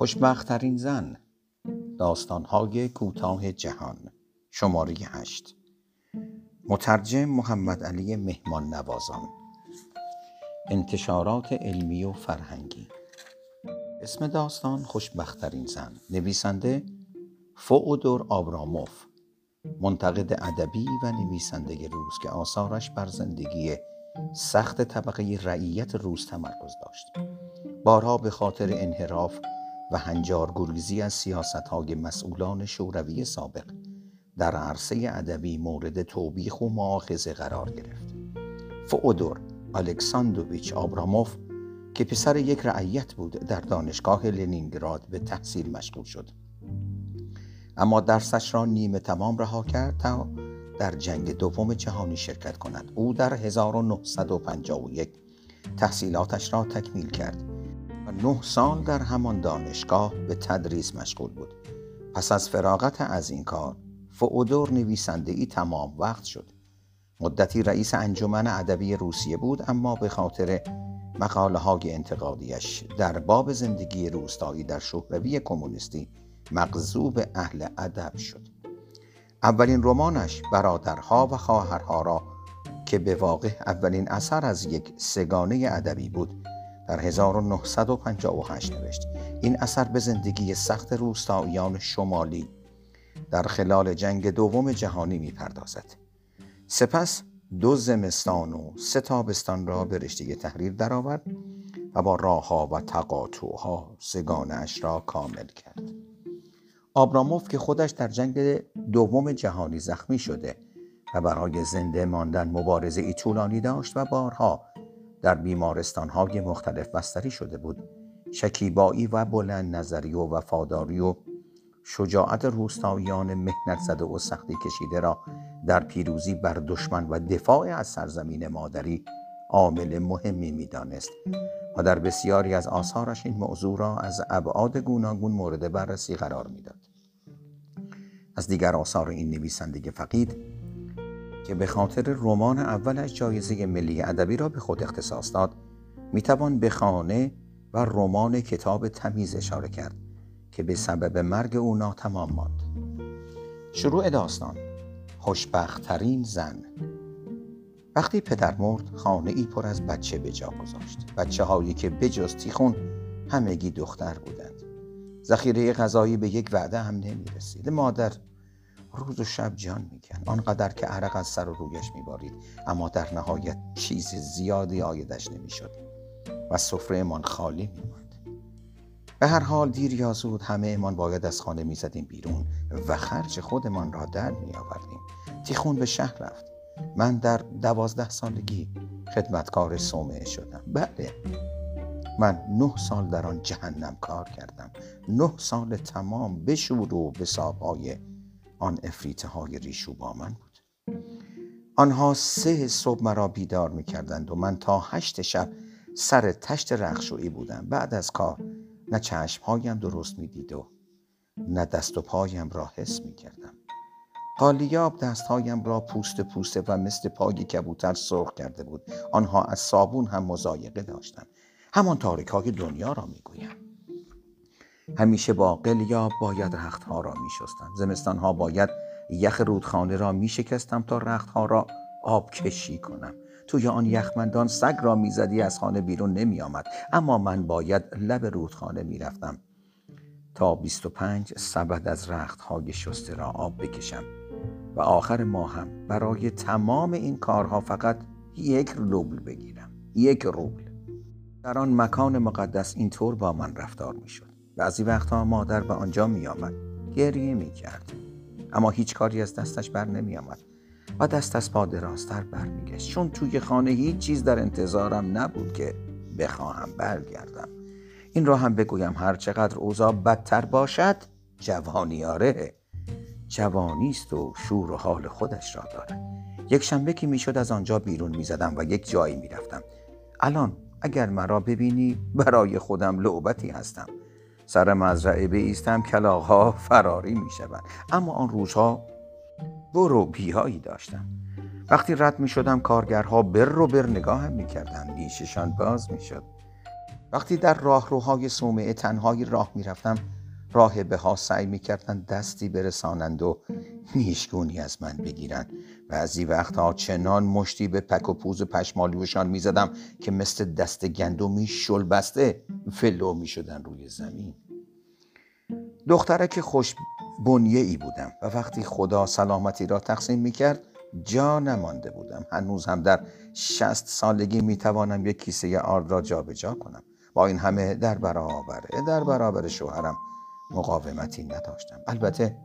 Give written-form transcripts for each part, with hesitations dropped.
خوشبخت‌ترین زن، داستان‌های کوتاه جهان، شماره 8، مترجم محمد علی مهمان نوازان، انتشارات علمی و فرهنگی. اسم داستان خوشبخت‌ترین زن، نویسنده فئودور آبراموف، منتقد ادبی و نویسنده روس که آثارش بر زندگی سخت طبقه رعیت روس تمرکز داشت. بارها به خاطر انحراف و هنجارگریزی از سیاست‌های مسئولان شوروی سابق در عرصه ادبی مورد توبیخ و مؤاخذه قرار گرفت. فئودور الکساندرویچ آبراموف که پسر یک رعیت بود، در دانشگاه لنینگراد به تحصیل مشغول شد، اما درسش را نیمه تمام رها کرد تا در جنگ دوم جهانی شرکت کند. او در 1951 تحصیلاتش را تکمیل کرد و 9 سال در همان دانشگاه به تدریس مشغول بود. پس از فراغت از این کار، فئودور نویسنده‌ای تمام وقت شد. مدتی رئیس انجمن ادبی روسیه بود، اما به خاطر مقاله‌های انتقادیش در باب زندگی روستایی در شوروی کمونیستی مغضوب اهل ادب شد. اولین رمانش برادرها و خواهرها را که به واقع اولین اثر از یک سگانه ادبی بود، در 1958 نوشت. این اثر به زندگی سخت روستاییان شمالی در خلال جنگ دوم جهانی می‌پردازد. سپس دو زمستان و سه تابستان را به رشته تحریر درآورد و با راه ها و تقاطع ها سگانه اش را کامل کرد. آبراموف که خودش در جنگ دوم جهانی زخمی شده و برای زنده ماندن مبارزه ای طولانی داشت و بارها در بیمارستان‌های مختلف بستری شده بود، شکیبایی و بلند نظری و وفاداری و شجاعت روستاییان محنت زده و سختی کشیده را در پیروزی بر دشمن و دفاع از سرزمین مادری عامل مهمی می‌دانست و در بسیاری از آثارش این موضوع را از ابعاد گوناگون مورد بررسی قرار می‌داد. از دیگر آثار این نویسنده فقید که به خاطر رمان اولش جایزه ملی ادبی را به خود اختصاص داد، می‌توان به خانه و رمان کتاب تمیز اشاره کرد که به سبب مرگ او ناتمام ماند. شروع داستان: خوشبخت‌ترین زن. وقتی پدر مرد، خانه‌ای پر از بچه به جا گذاشت. بچه‌هایی که بجز تیخون همگی دختر بودند. ذخیره غذایی به یک وعده هم نمی‌رسید. مادر روز و شب جان می‌کند، آنقدر که عرق از سر و رویش می‌بارید، اما در نهایت چیز زیادی عایدش نمی‌شد و سفره‌مان خالی می‌ماند. به هر حال دیر یا زود همه‌مان باید از خانه می‌زدیم بیرون و خرج خودمان را در می‌آوردیم. تیخون به شهر رفت. من در 12 سالگی خدمتکار صومعه شدم. بله، من 9 سال در آن جهنم کار کردم. 9 سال تمام به شور و به سابهای آن افریتهای ریشوبا من بود. آنها 3 صبح مرا بیدار میکردند و من تا 8 شب سر تشت رخشویی بودم. بعد از کار نه چشمهایم درست میدید و نه دست و پایم را حس میکردم. قالیاب دستهایم را پوست پوسته و مثل پای کبوتر سرخ کرده بود. آنها از صابون هم مزایقه داشتند. همان تاریک‌های دنیا را میگویم. همیشه با قلیاب باید رختها را میشستم. زمستانها باید یخ رودخانه را میشکستم تا رختها را آب کشی کنم. توی آن یخمندان سگ را میزدی از خانه بیرون نمیآمد، اما من باید لب رودخانه میرفتم تا 25 سبد از رختهای شسته را آب بکشم و آخر ماه هم برای تمام این کارها فقط 1 روبل بگیرم. 1 روبل. در آن مکان مقدس اینطور با من رفتار می شد. بعضی وقتها مادر به آنجا می آمد، گریه می کرد، اما هیچ کاری از دستش بر نمی آمد و دست از پا درازتر بر می گشت، چون توی خانه هیچ چیز در انتظارم نبود که بخواهم برگردم. این را هم بگویم هر چقدر اوضاع بدتر باشد، جوانیاره، جوانیست و شور و حال خودش را دارد. یک شنبه که میشد از آنجا بیرون میزدم و یک جایی میرفتم. الان اگر مرا ببینی برای خودم لعبتی هستم. سر مزرعه بایستم کلاغ‌ها فراری میشوند، اما آن روزها برو بیایی داشتم. وقتی رد میشدم کارگرها بر نگاهم میکردند، نیششان باز میشد. وقتی در راهروهای صومعه تنهای راه میرفتم، راهبه‌ها سعی میکردند دستی برسانند و نیشگونی از من بگیرند. بعضی وقتها چنان مشتی به پک و پوز پشمالوشان میزدم که مثل دست گندمی شل بسته فلو میشدن روی زمین. دخترک خوش بنیه ای بودم و وقتی خدا سلامتی را تقسیم میکرد جا نمانده بودم. هنوز هم در 60 سالگی میتوانم یک کیسه آرد را جا به جا کنم. با این همه در برابر شوهرم مقاومتی نداشتم. البته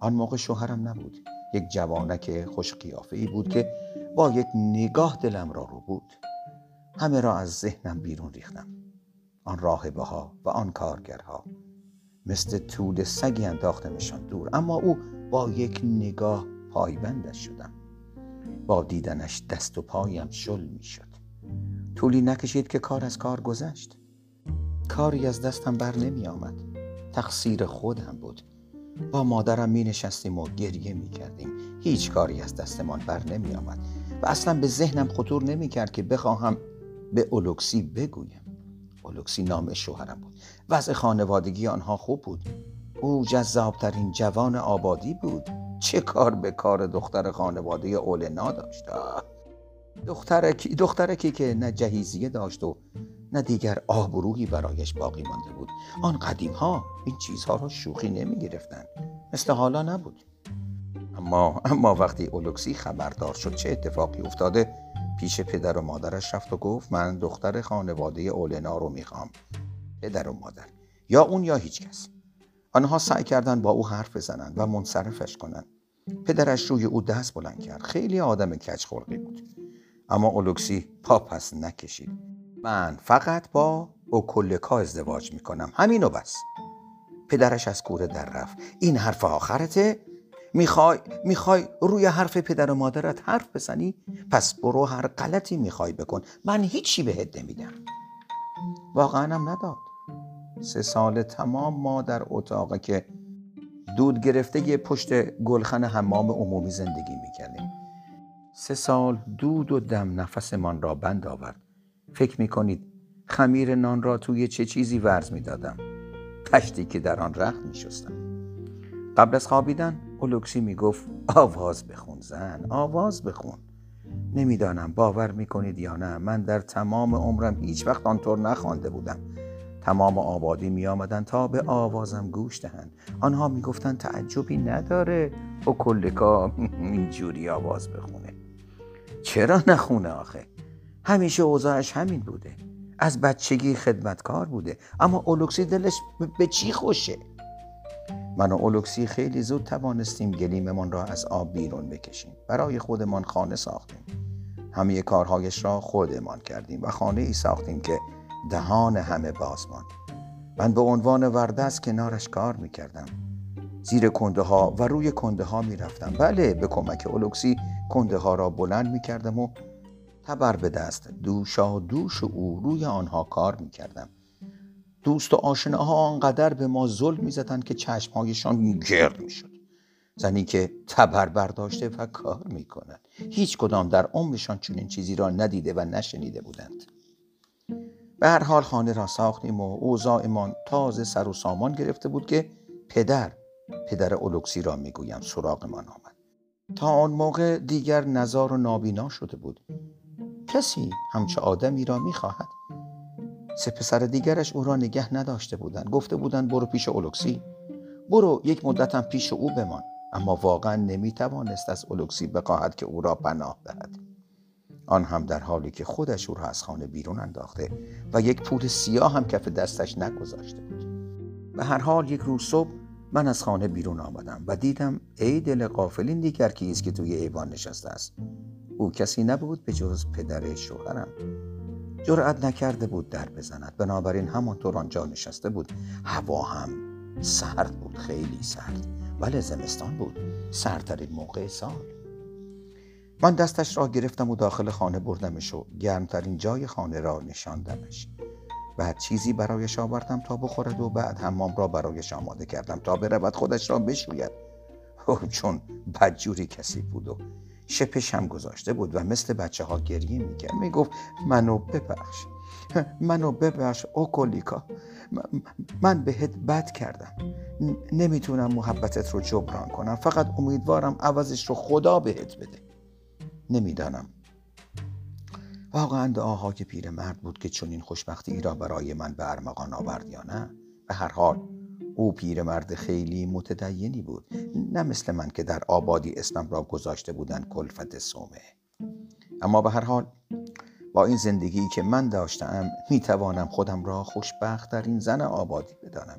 آن موقع شوهرم نبود. یک جوانک خوش قیافه‌ای بود که با یک نگاه دلم را رو بود. همه را از ذهنم بیرون ریختم. آن راهبه‌ها و آن کارگرها مثل توده سگی انداختمشان دور، اما او با یک نگاه پایبندش شدم. با دیدنش دست و پایم شل می شد. طولی نکشید که کار از کار گذشت. کاری از دستم بر نمی آمد. تقصیر خودم بود. با مادرم می نشستیم و گریه می کردیم. هیچ کاری از دستمان بر نمی آمد و اصلا به ذهنم خطور نمی کرد که بخواهم به اولکسی بگویم. اولکسی نام شوهرم بود. وضع خانوادگی آنها خوب بود. او جذابترین جوان آبادی بود. چه کار به کار دختر خانواده اولنا داشت؟ دخترکی که نه جهیزیه داشت و نه دیگر آبرویی برایش باقی مانده بود. آن قدیم ها این چیزها را شوخی نمی گرفتن. مثل حالا نبود. اما وقتی اولکسی خبردار شد چه اتفاقی افتاده، پیش پدر و مادرش رفت و گفت من دختر خانواده اولنا رو میخوام. پدر و مادر یا اون یا هیچ کس. آنها سعی کردند با او حرف بزنند و منصرفش کنند. پدرش روی او دست بلند کرد. خیلی آدم کجخلقی بود. اما اولکسی پا پس نکشید. من فقط با اوکلکا ازدواج میکنم، همینو بس. پدرش از کوره در رفت. این حرف آخرته؟ میخوای روی حرف پدر و مادرت حرف بزنی؟ پس برو هر غلطی میخوای بکن، من هیچی بهت نمیدم. واقعا هم نداد. 3 سال تمام ما در اتاقی که دود گرفته پشت گلخن حمام عمومی زندگی میکردیم. 3 سال دود و دم نفسمان را بند آورد. فکر میکنید خمیر نان را توی چه چیزی ورز میدادم؟ تشتی که در آن رخت میشستم. قبل از خوابیدن اولکسی میگفت آواز بخون زن، آواز بخون. نمیدانم باور میکنید یا نه، من در تمام عمرم هیچ وقت آنطور نخوانده بودم. تمام آبادی می آمدن تا به آوازم گوش دهند. آنها می گفتن تعجبی نداره و کلکا اینجوری آواز بخونه. چرا نخونه آخه؟ همیشه اوضاعش همین بوده. از بچگی خدمتکار بوده. اما اولکسی دلش به چی خوشه؟ من و اولکسی خیلی زود توانستیم گلیممان را از آب بیرون بکشیم. برای خودمان خانه ساختیم. همه کارهایش را خودمان کردیم و خانه ای ساختیم که دهان همه باز ماند. من به عنوان وردست کنارش کار میکردم. زیر کنده ها و روی کنده ها میرفتم. بله، به کمک اولکسی کنده ها را بلند میکردم و تبر به دست دوشا دوش او روی آنها کار میکردم. دوست و آشناها آنقدر به ما ظلم میزدند که چشمهایشان گرد میشد. زنی که تبر برداشته و کار میکنند، هیچ کدام در عمرشان چنین چیزی را ندیده و نشنیده بودند. به هر حال خانه را ساختیم و اوضاعمان تازه سر و سامان گرفته بود که پدر اولکسی را میگویم سراغمان آمد. تا آن موقع دیگر نزار و نابینا شده بود. کسی همچه آدمی را میخواهد؟ 3 پسر دیگرش او را نگه نداشته بودند. گفته بودند برو پیش اولکسی، برو یک مدتم پیش او بمان. اما واقعا نمیتوانست از اولکسی بخواهد که او را پناه دهد. آن هم در حالی که خودش او را از خانه بیرون انداخته و یک پول سیاه هم کف دستش نگذاشته بود. به هر حال یک روز صبح من از خانه بیرون آمدم و دیدم ای دل غافلین، دیگر کیست که توی ایوان نشسته است؟ او کسی نبود به جز پدر شوهرم. جرأت نکرده بود در بزند، بنابراین همانطور آنجا نشسته بود. هوا هم سرد بود، خیلی سرد. ولی زمستان بود، سردترین موقع سال. من دستش را گرفتم و داخل خانه بردمش و گرمترین جای خانه را نشاندمش. بعد چیزی برایش آوردم تا بخورد و بعد حمام را برایش آماده کردم تا برود خودش را بشوید. چون بدجوری کسی بود و شپش هم گذاشته بود و مثل بچه ها گریه میکرد. میگفت منو ببخش، منو ببخش اوکولیکا، من بهت بد کردم، نمیتونم محبتت رو جبران کنم، فقط امیدوارم عوضش رو خدا بهت بده. نمیدانم واقعا دعاها که پیر مرد بود که چنین خوشبختی را برای من به ارمغان آورد یا نه. به هر حال او پیر مرد خیلی متدینی بود، نه مثل من که در آبادی اسمم را گذاشته بودن کلفت صومعه. اما به هر حال با این زندگی که من داشتم میتوانم خودم را خوشبخت در این زن آبادی بدانم.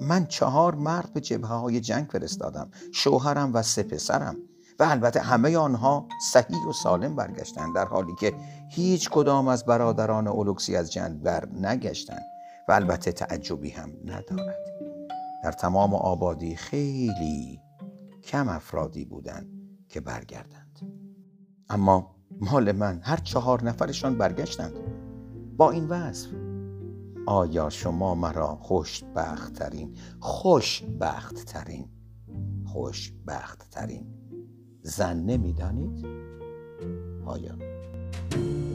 من 4 مرد به جبهه های جنگ فرستادم، شوهرم و 3 پسرم، و البته همه آنها صحیح و سالم برگشتند، در حالی که هیچ کدام از برادران اولکسی از جنگ بر نگشتند و البته تعجبی هم ندارد. در تمام آبادی خیلی کم افرادی بودند که برگردند، اما مال من هر 4 نفرشان برگشتند با این وصف: آیا شما مرا خوشبخت‌ترین زن نمی‌دانید؟ آیا